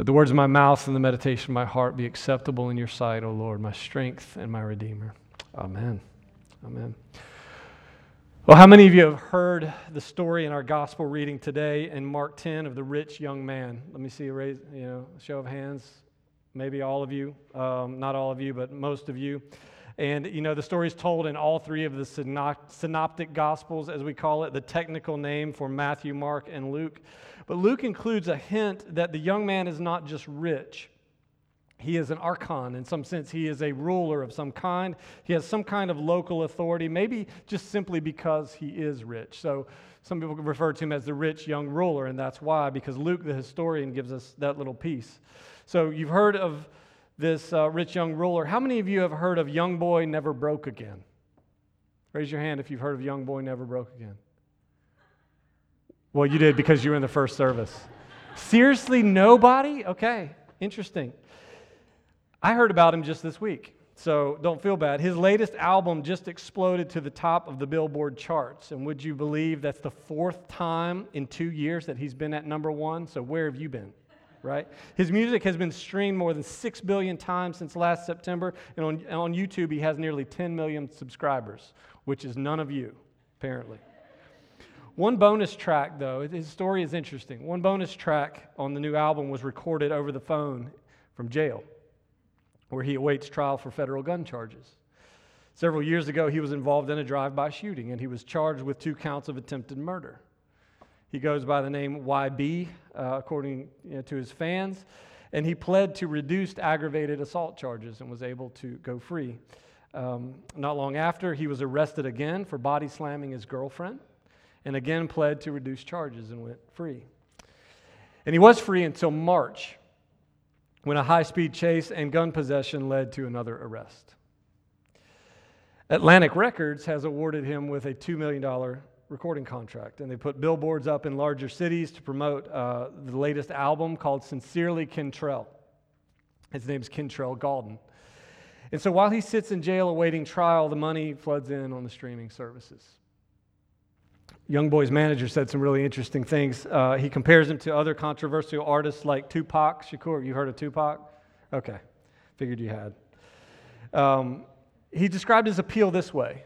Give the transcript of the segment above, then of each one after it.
Let the words of my mouth and the meditation of my heart be acceptable in your sight, O Lord, my strength and my Redeemer. Amen. Amen. Well, how many of you have heard the story in our gospel reading today in Mark 10 of the rich young man? Let me see a raise, show of hands. Maybe all of you, not all of you, but most of you. And, the story is told in all three of the synoptic gospels, as we call it, the technical name for Matthew, Mark, and Luke. But Luke includes a hint that the young man is not just rich. He is an archon. In some sense, he is a ruler of some kind. He has some kind of local authority, maybe just simply because he is rich. So some people refer to him as the rich young ruler, and that's why, because Luke, the historian, gives us that little piece. So you've heard of this rich young ruler. How many of you have heard of Young Boy Never Broke Again? Raise your hand if you've heard of Young Boy Never Broke Again. Well, you did because you were in the first service. Seriously, nobody? Okay, interesting. I heard about him just this week, so don't feel bad. His latest album just exploded to the top of the Billboard charts, and would you believe that's the fourth time in 2 years that he's been at number one? So where have you been, right? His music has been streamed more than 6 billion times since last September, and on YouTube he has nearly 10 million subscribers, which is none of you, apparently. One bonus track, though, his story is interesting. One bonus track on the new album was recorded over the phone from jail, where he awaits trial for federal gun charges. Several years ago, he was involved in a drive-by shooting, and he was charged with 2 counts of attempted murder. He goes by the name YB, according to his fans, and he pled to reduced aggravated assault charges and was able to go free. Not long after, he was arrested again for body slamming his girlfriend, and again pled to reduced charges and went free. And he was free until March, when a high-speed chase and gun possession led to another arrest. Atlantic Records has awarded him with a $2 million recording contract, and they put billboards up in larger cities to promote the latest album called Sincerely, Kentrell. His name's Kentrell Galden. And so while he sits in jail awaiting trial, the money floods in on the streaming services. Young Boy's manager said some really interesting things. He compares him to other controversial artists like Tupac Shakur. You heard of Tupac? Okay, figured you had. He described his appeal this way: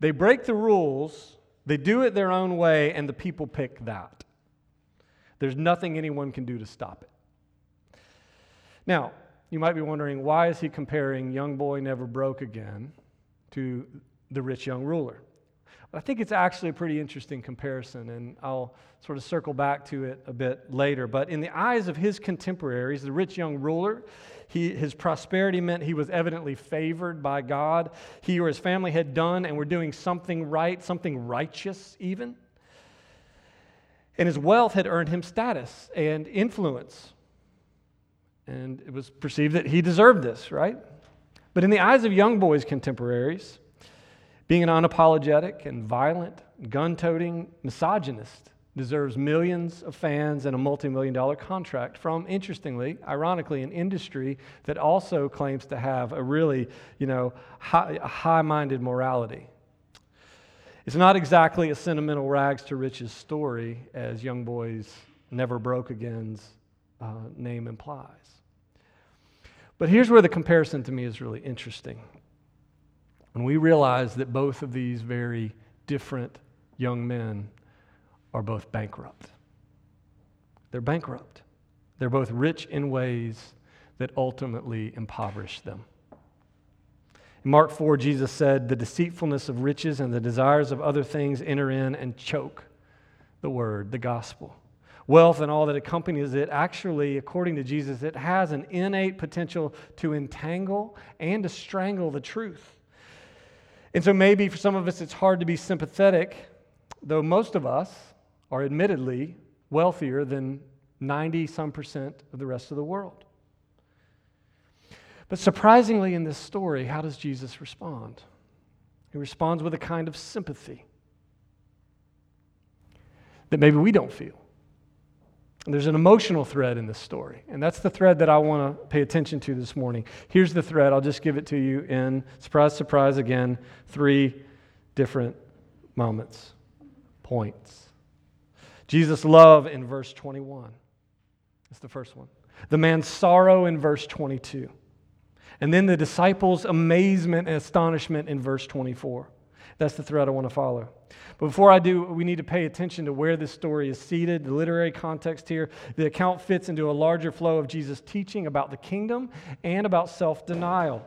they break the rules, they do it their own way, and the people pick that. There's nothing anyone can do to stop it. Now, you might be wondering, why is he comparing Young Boy Never Broke Again to the rich young ruler? I think it's actually a pretty interesting comparison, and I'll sort of circle back to it a bit later. But in the eyes of his contemporaries, the rich young ruler, his prosperity meant he was evidently favored by God. He or his family had done and were doing something right, something righteous even. And his wealth had earned him status and influence. And it was perceived that he deserved this, right? But in the eyes of Young Boy's contemporaries, being an unapologetic and violent, gun-toting misogynist deserves millions of fans and a multi-million-dollar contract from, interestingly, ironically, an industry that also claims to have a really, high-minded morality. It's not exactly a sentimental rags-to-riches story, as Young Boy's Never Broke Again's name implies. But here's where the comparison to me is really interesting. And we realize that both of these very different young men are both bankrupt. They're bankrupt. They're both rich in ways that ultimately impoverish them. In Mark 4, Jesus said, "The deceitfulness of riches and the desires of other things enter in and choke the word," the gospel. Wealth and all that accompanies it, actually, according to Jesus, it has an innate potential to entangle and to strangle the truth. And so maybe for some of us it's hard to be sympathetic, though most of us are admittedly wealthier than 90-some% of the rest of the world. But surprisingly in this story, how does Jesus respond? He responds with a kind of sympathy that maybe we don't feel. And there's an emotional thread in this story, and that's the thread that I want to pay attention to this morning. Here's the thread. I'll just give it to you in, surprise, surprise again, 3 different moments, points. Jesus' love in verse 21. That's the first one. The man's sorrow in verse 22. And then the disciples' amazement and astonishment in verse 24. That's the thread I want to follow. But before I do, we need to pay attention to where this story is seated, the literary context here. The account fits into a larger flow of Jesus' teaching about the kingdom and about self-denial.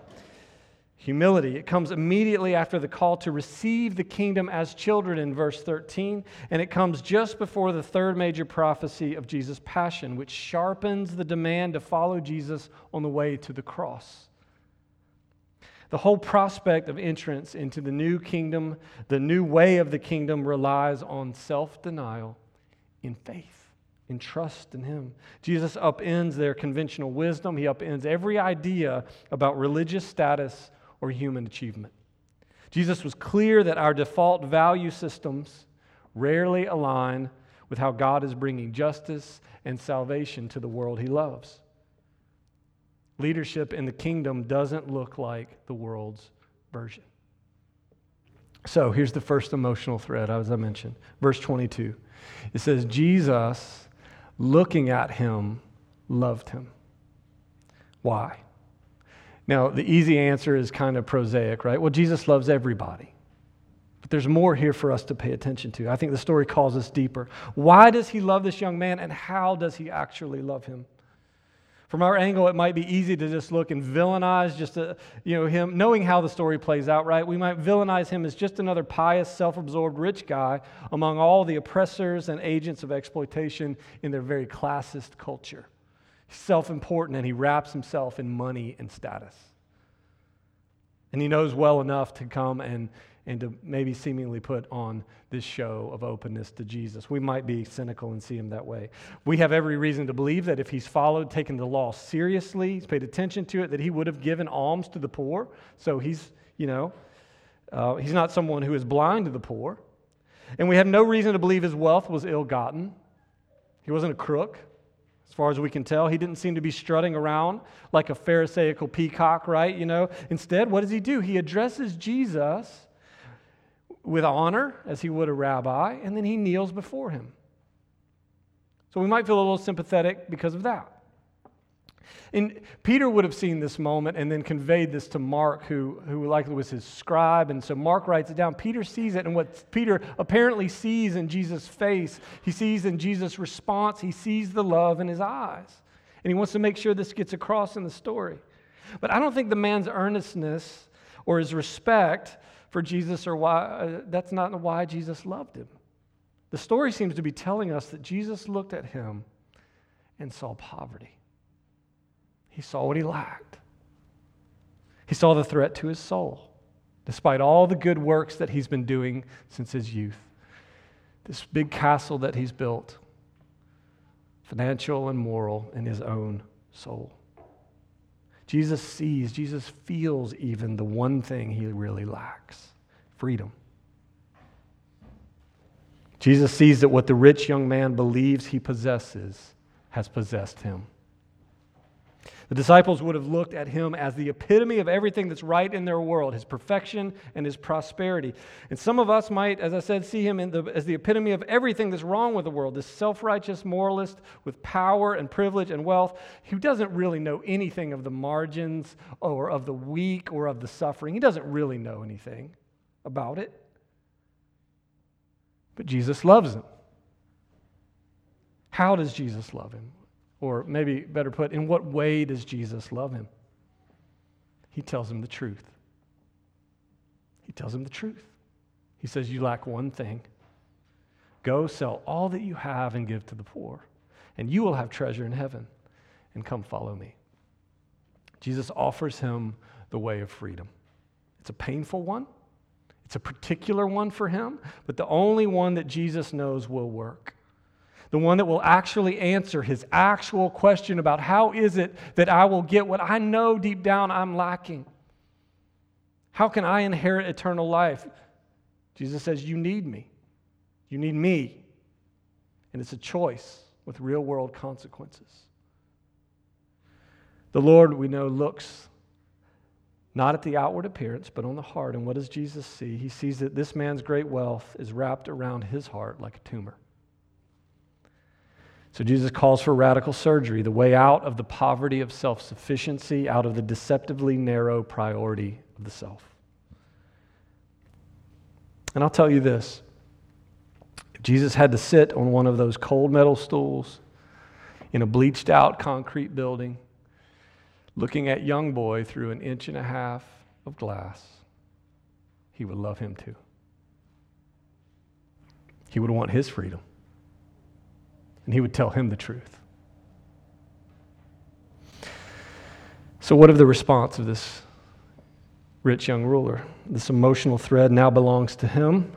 Humility. It comes immediately after the call to receive the kingdom as children in verse 13, and it comes just before the third major prophecy of Jesus' passion, which sharpens the demand to follow Jesus on the way to the cross. The whole prospect of entrance into the new kingdom, the new way of the kingdom, relies on self-denial in faith. In trust in Him. Jesus upends their conventional wisdom. He upends every idea about religious status or human achievement. Jesus was clear that our default value systems rarely align with how God is bringing justice and salvation to the world He loves. Leadership in the kingdom doesn't look like the world's version. So here's the first emotional thread, as I mentioned. Verse 22. It says, Jesus, looking at him, loved him. Why? Now, the easy answer is kind of prosaic, right? Well, Jesus loves everybody. But there's more here for us to pay attention to. I think the story calls us deeper. Why does he love this young man, and how does he actually love him? From our angle, it might be easy to just look and villainize just him, knowing how the story plays out, right? We might villainize him as just another pious, self-absorbed rich guy among all the oppressors and agents of exploitation in their very classist culture. He's self-important, and he wraps himself in money and status. And he knows well enough to come and to maybe seemingly put on this show of openness to Jesus. We might be cynical and see him that way. We have every reason to believe that if he's followed, taken the law seriously, he's paid attention to it, that he would have given alms to the poor. So he's not someone who is blind to the poor. And we have no reason to believe his wealth was ill-gotten. He wasn't a crook. As far as we can tell, he didn't seem to be strutting around like a pharisaical peacock, right? Instead, what does he do? He addresses Jesus with honor, as he would a rabbi, and then he kneels before him. So we might feel a little sympathetic because of that. And Peter would have seen this moment and then conveyed this to Mark, who likely was his scribe, and so Mark writes it down. Peter sees it, and what Peter apparently sees in Jesus' face, he sees in Jesus' response, he sees the love in his eyes. And he wants to make sure this gets across in the story. But I don't think the man's earnestness or his respect for Jesus, or why that's not why Jesus loved him. The story seems to be telling us that Jesus looked at him and saw poverty. He saw what he lacked. He saw the threat to his soul, despite all the good works that he's been doing since his youth. This big castle that he's built, financial and moral, in his own soul. Jesus sees, Jesus feels even the one thing he really lacks, freedom. Jesus sees that what the rich young man believes he possesses has possessed him. The disciples would have looked at him as the epitome of everything that's right in their world, his perfection and his prosperity. And some of us might, as I said, see him as the epitome of everything that's wrong with the world, this self-righteous moralist with power and privilege and wealth who doesn't really know anything of the margins or of the weak or of the suffering. He doesn't really know anything about it. But Jesus loves him. How does Jesus love him? Or maybe better put, in what way does Jesus love him? He tells him the truth. He says, you lack one thing. Go sell all that you have and give to the poor, and you will have treasure in heaven, and come follow me. Jesus offers him the way of freedom. It's a painful one. It's a particular one for him, but the only one that Jesus knows will work. The one that will actually answer his actual question about how is it that I will get what I know deep down I'm lacking? How can I inherit eternal life? Jesus says, you need me. You need me. And it's a choice with real-world consequences. The Lord, we know, looks not at the outward appearance, but on the heart. And what does Jesus see? He sees that this man's great wealth is wrapped around his heart like a tumor. So Jesus calls for radical surgery, the way out of the poverty of self-sufficiency, out of the deceptively narrow priority of the self. And I'll tell you this, if Jesus had to sit on one of those cold metal stools in a bleached out concrete building, looking at Young Boy through 1.5 inches of glass, he would love him too. He would want his freedom. And he would tell him the truth. So what of the response of this rich young ruler? This emotional thread now belongs to him.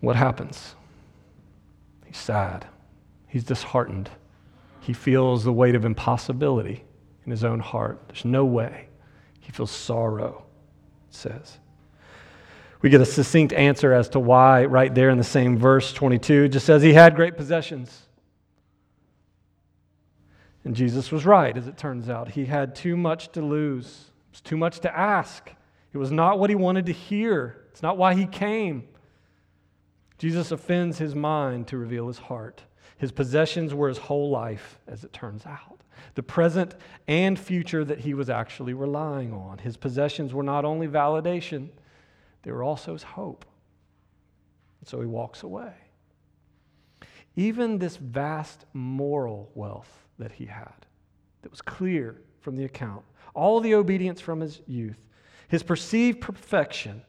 What happens? He's sad. He's disheartened. He feels the weight of impossibility in his own heart. There's no way. He feels sorrow, it says. We get a succinct answer as to why right there in the same verse 22. It just says he had great possessions. And Jesus was right, as it turns out. He had too much to lose. It was too much to ask. It was not what he wanted to hear. It's not why he came. Jesus offends his mind to reveal his heart. His possessions were his whole life, as it turns out. The present and future that he was actually relying on. His possessions were not only validation, they were also his hope. And so he walks away. Even this vast moral wealth that he had, that was clear from the account, all the obedience from his youth, his perceived perfection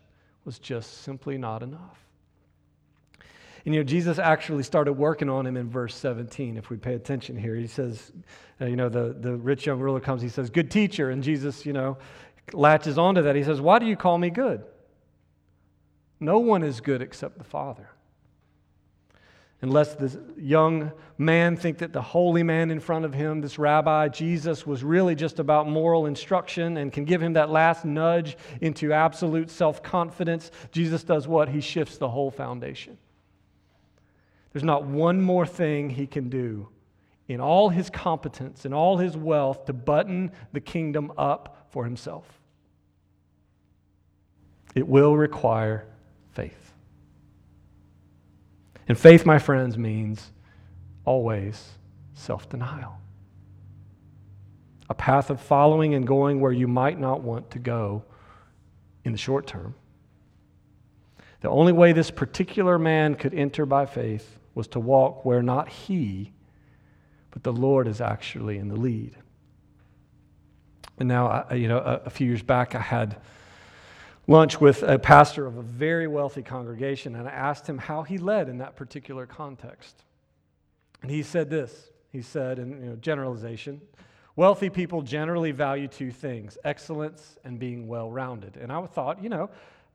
was just simply not enough. And you know, Jesus actually started working on him in verse 17, if we pay attention here. He says, the rich young ruler comes, he says, good teacher. And Jesus, latches onto that. He says, why do you call me good? No one is good except the Father. Unless this young man think that the holy man in front of him, this rabbi, Jesus, was really just about moral instruction and can give him that last nudge into absolute self-confidence, Jesus does what? He shifts the whole foundation. There's not one more thing he can do in all his competence, in all his wealth, to button the kingdom up for himself. It will require faith. And faith, my friends, means always self-denial. A path of following and going where you might not want to go in the short term. The only way this particular man could enter by faith was to walk where not he, but the Lord is actually in the lead. And now, a few years back, I had lunch with a pastor of a very wealthy congregation, and I asked him how he led in that particular context. And he said this, generalization, wealthy people generally value two things, excellence and being well-rounded. And I thought,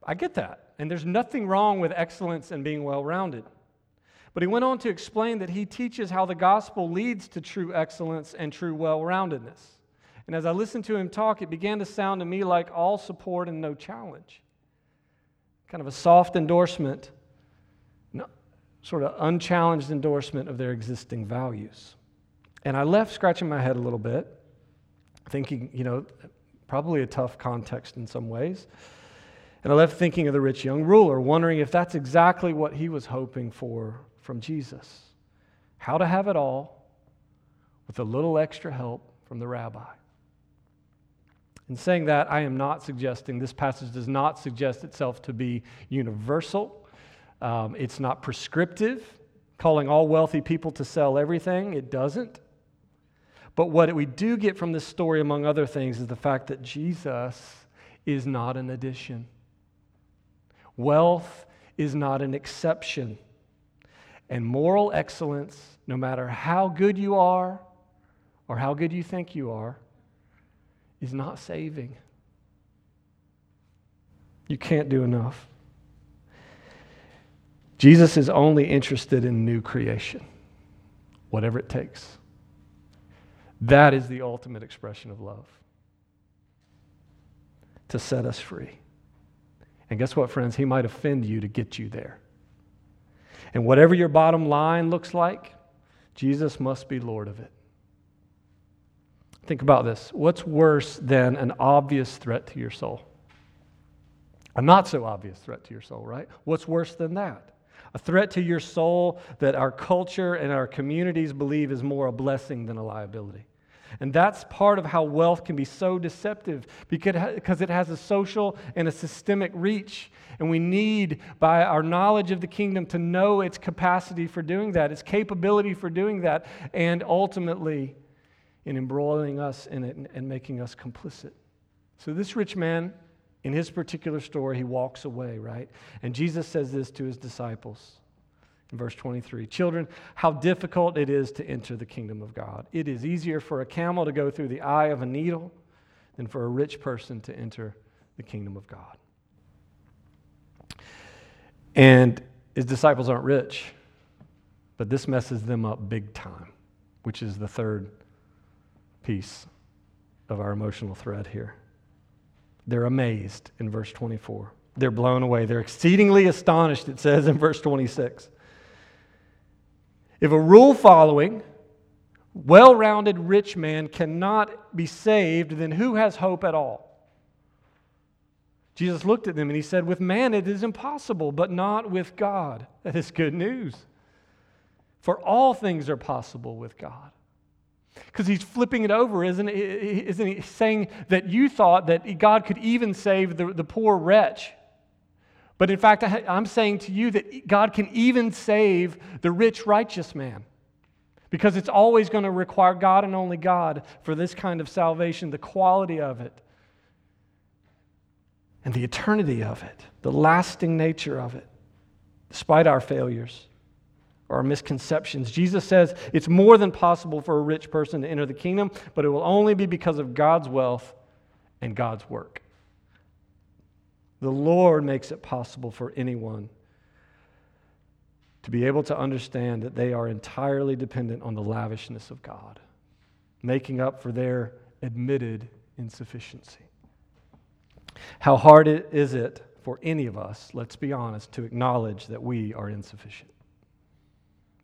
I get that. And there's nothing wrong with excellence and being well-rounded. But he went on to explain that he teaches how the gospel leads to true excellence and true well-roundedness. And as I listened to him talk, it began to sound to me like all support and no challenge. Kind of a soft endorsement, sort of unchallenged endorsement of their existing values. And I left scratching my head a little bit, thinking, probably a tough context in some ways. And I left thinking of the rich young ruler, wondering if that's exactly what he was hoping for from Jesus. How to have it all with a little extra help from the rabbi. In saying that, I am not suggesting, this passage does not suggest itself to be universal. It's not prescriptive, calling all wealthy people to sell everything. It doesn't. But what we do get from this story, among other things, is the fact that Jesus is not an addition. Wealth is not an exception. And moral excellence, no matter how good you are or how good you think you are, is not saving. You can't do enough. Jesus is only interested in new creation, whatever it takes. That is the ultimate expression of love, to set us free. And guess what, friends? He might offend you to get you there. And whatever your bottom line looks like, Jesus must be Lord of it. Think about this. What's worse than an obvious threat to your soul? A not so obvious threat to your soul, right? What's worse than that? a threat to your soul that our culture and our communities believe is more a blessing than a liability. And that's part of how wealth can be so deceptive, because it has a social and a systemic reach. And we need, by our knowledge of the kingdom, to know its capacity for doing that, its capability for doing that, and ultimately in embroiling us in it and making us complicit. So this rich man, in his particular story, he walks away, right? And Jesus says this to his disciples in verse 23. Children, how difficult it is to enter the kingdom of God. It is easier for a camel to go through the eye of a needle than for a rich person to enter the kingdom of God. And his disciples aren't rich, but this messes them up big time, which is the third piece of our emotional thread here. They're amazed in verse 24. They're blown away. They're exceedingly astonished, it says in verse 26. If a rule-following, well-rounded rich man cannot be saved, then who has hope at all? Jesus looked at them and he said, with man it is impossible, but not with God. That is good news. For all things are possible with God. Because he's flipping it over, isn't he? Saying that you thought that God could even save the poor wretch. But in fact, I'm saying to you that God can even save the rich, righteous man. Because it's always going to require God and only God for this kind of salvation, the quality of it, and the eternity of it, the lasting nature of it, despite our failures. Our misconceptions. Jesus says it's more than possible for a rich person to enter the kingdom, but it will only be because of God's wealth and God's work. The Lord makes it possible for anyone to be able to understand that they are entirely dependent on the lavishness of God, making up for their admitted insufficiency. How hard is it for any of us, let's be honest, to acknowledge that we are insufficient?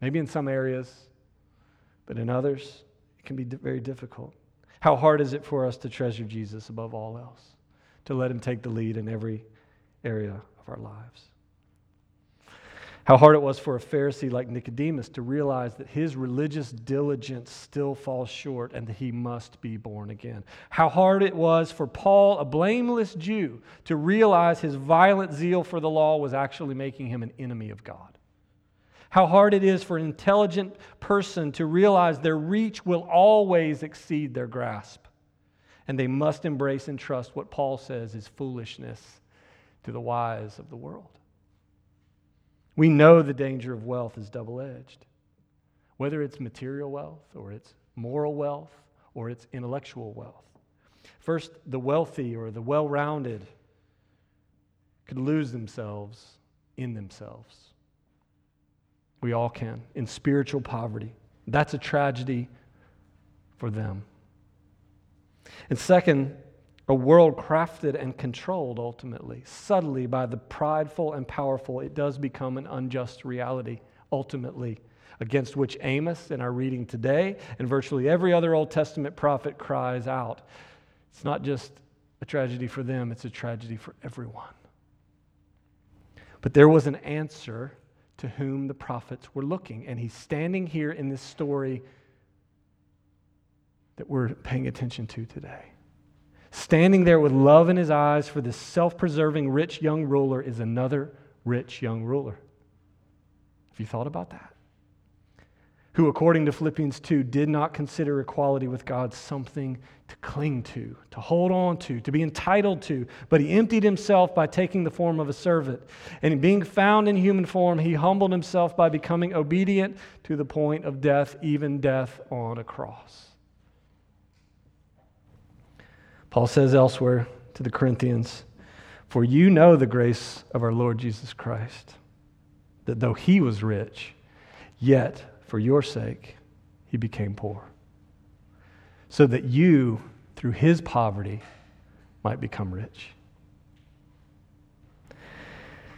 Maybe in some areas, but in others, it can be very difficult. How hard is it for us to treasure Jesus above all else, to let him take the lead in every area of our lives? How hard it was for a Pharisee like Nicodemus to realize that his religious diligence still falls short and that he must be born again. How hard it was for Paul, a blameless Jew, to realize his violent zeal for the law was actually making him an enemy of God. How hard it is for an intelligent person to realize their reach will always exceed their grasp. And they must embrace and trust what Paul says is foolishness to the wise of the world. We know the danger of wealth is double-edged. Whether it's material wealth, or it's moral wealth, or it's intellectual wealth. First, the wealthy or the well-rounded could lose themselves in themselves. We all can, in spiritual poverty. That's a tragedy for them. And second, a world crafted and controlled ultimately, subtly by the prideful and powerful, it does become an unjust reality ultimately, against which Amos, in our reading today, and virtually every other Old Testament prophet cries out. It's not just a tragedy for them, it's a tragedy for everyone. But there was an answer to whom the prophets were looking. And he's standing here in this story that we're paying attention to today. Standing there with love in his eyes for this self-preserving rich young ruler is another rich young ruler. Have you thought about that? Who, according to Philippians 2, did not consider equality with God something to cling to hold on to be entitled to. But he emptied himself by taking the form of a servant. And being found in human form, he humbled himself by becoming obedient to the point of death, even death on a cross. Paul says elsewhere to the Corinthians, for you know the grace of our Lord Jesus Christ, that though he was rich, yet for your sake, he became poor, so that you, through his poverty, might become rich.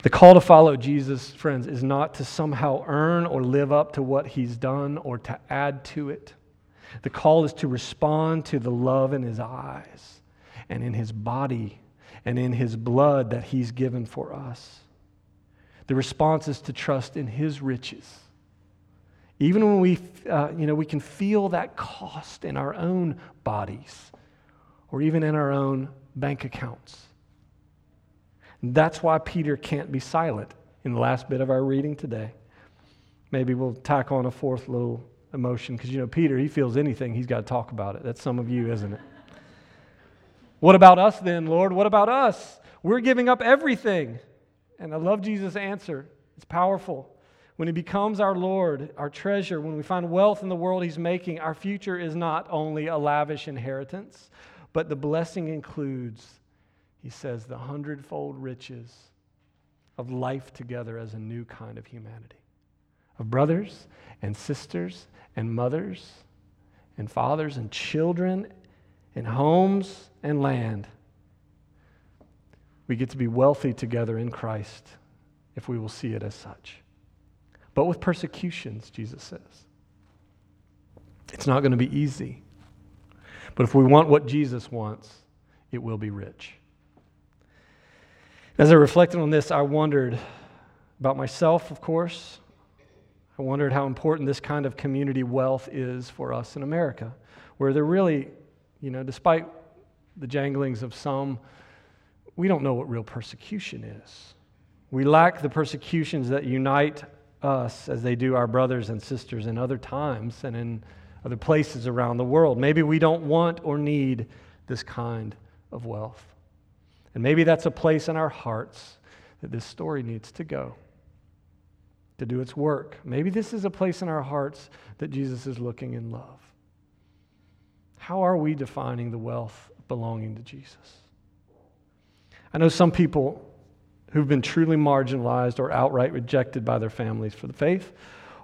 The call to follow Jesus, friends, is not to somehow earn or live up to what he's done or to add to it. The call is to respond to the love in his eyes and in his body and in his blood that he's given for us. The response is to trust in his riches. Even when we can feel that cost in our own bodies or even in our own bank accounts. That's why Peter can't be silent in the last bit of our reading today. Maybe we'll tack on a fourth little emotion because, Peter, he feels anything, he's got to talk about it. That's some of you, isn't it? What about us then, Lord? What about us? We're giving up everything. And I love Jesus' answer. It's powerful. When he becomes our Lord, our treasure, when we find wealth in the world he's making, our future is not only a lavish inheritance, but the blessing includes, he says, the hundredfold riches of life together as a new kind of humanity. Of brothers and sisters and mothers and fathers and children and homes and land. We get to be wealthy together in Christ if we will see it as such. But with persecutions, Jesus says. It's not going to be easy. But if we want what Jesus wants, it will be rich. As I reflected on this, I wondered about myself, of course. I wondered how important this kind of community wealth is for us in America, where there really, despite the janglings of some, we don't know what real persecution is. We lack the persecutions that unite us as they do our brothers and sisters in other times and in other places around the world. Maybe we don't want or need this kind of wealth. And maybe that's a place in our hearts that this story needs to go to do its work. Maybe this is a place in our hearts that Jesus is looking in love. How are we defining the wealth belonging to Jesus? I know some people who've been truly marginalized or outright rejected by their families for the faith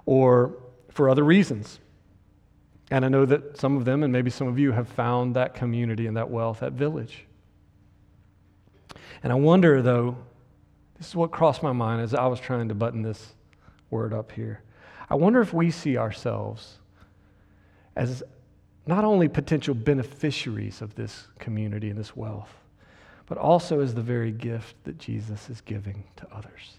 or for other reasons. And I know that some of them, and maybe some of you, have found that community and that wealth, that village. And I wonder, though, this is what crossed my mind as I was trying to button this word up here. I wonder if we see ourselves as not only potential beneficiaries of this community and this wealth, but also as the very gift that Jesus is giving to others.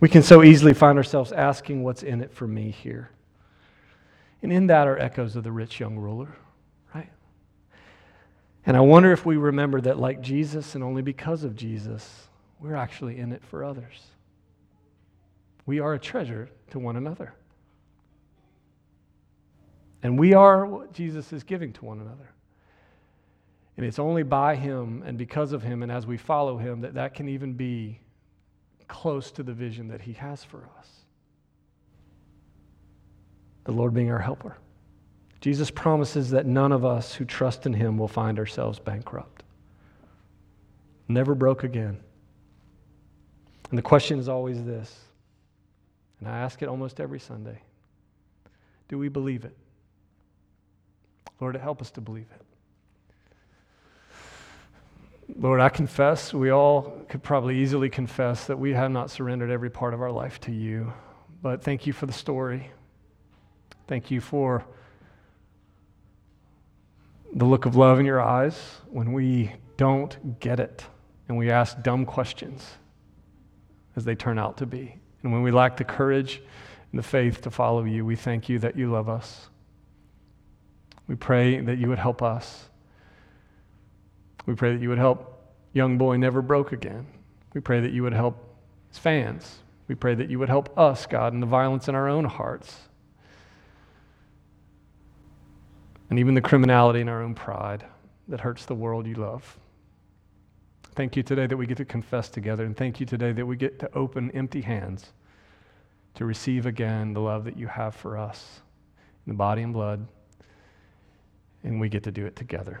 We can so easily find ourselves asking, what's in it for me here? And in that are echoes of the rich young ruler, right? And I wonder if we remember that like Jesus and only because of Jesus, we're actually in it for others. We are a treasure to one another. And we are what Jesus is giving to one another. And it's only by him and because of him and as we follow him that that can even be close to the vision that he has for us. The Lord being our helper. Jesus promises that none of us who trust in him will find ourselves bankrupt. Never broke again. And the question is always this, and I ask it almost every Sunday. Do we believe it? Lord, help us to believe it. Lord, I confess, we all could probably easily confess that we have not surrendered every part of our life to you. But thank you for the story. Thank you for the look of love in your eyes when we don't get it and we ask dumb questions as they turn out to be. And when we lack the courage and the faith to follow you, we thank you that you love us. We pray that you would help us. We pray that you would help Young Boy Never Broke Again. We pray that you would help his fans. We pray that you would help us, God, in the violence in our own hearts. And even the criminality in our own pride that hurts the world you love. Thank you today that we get to confess together. And thank you today that we get to open empty hands to receive again the love that you have for us in the body and blood. And we get to do it together.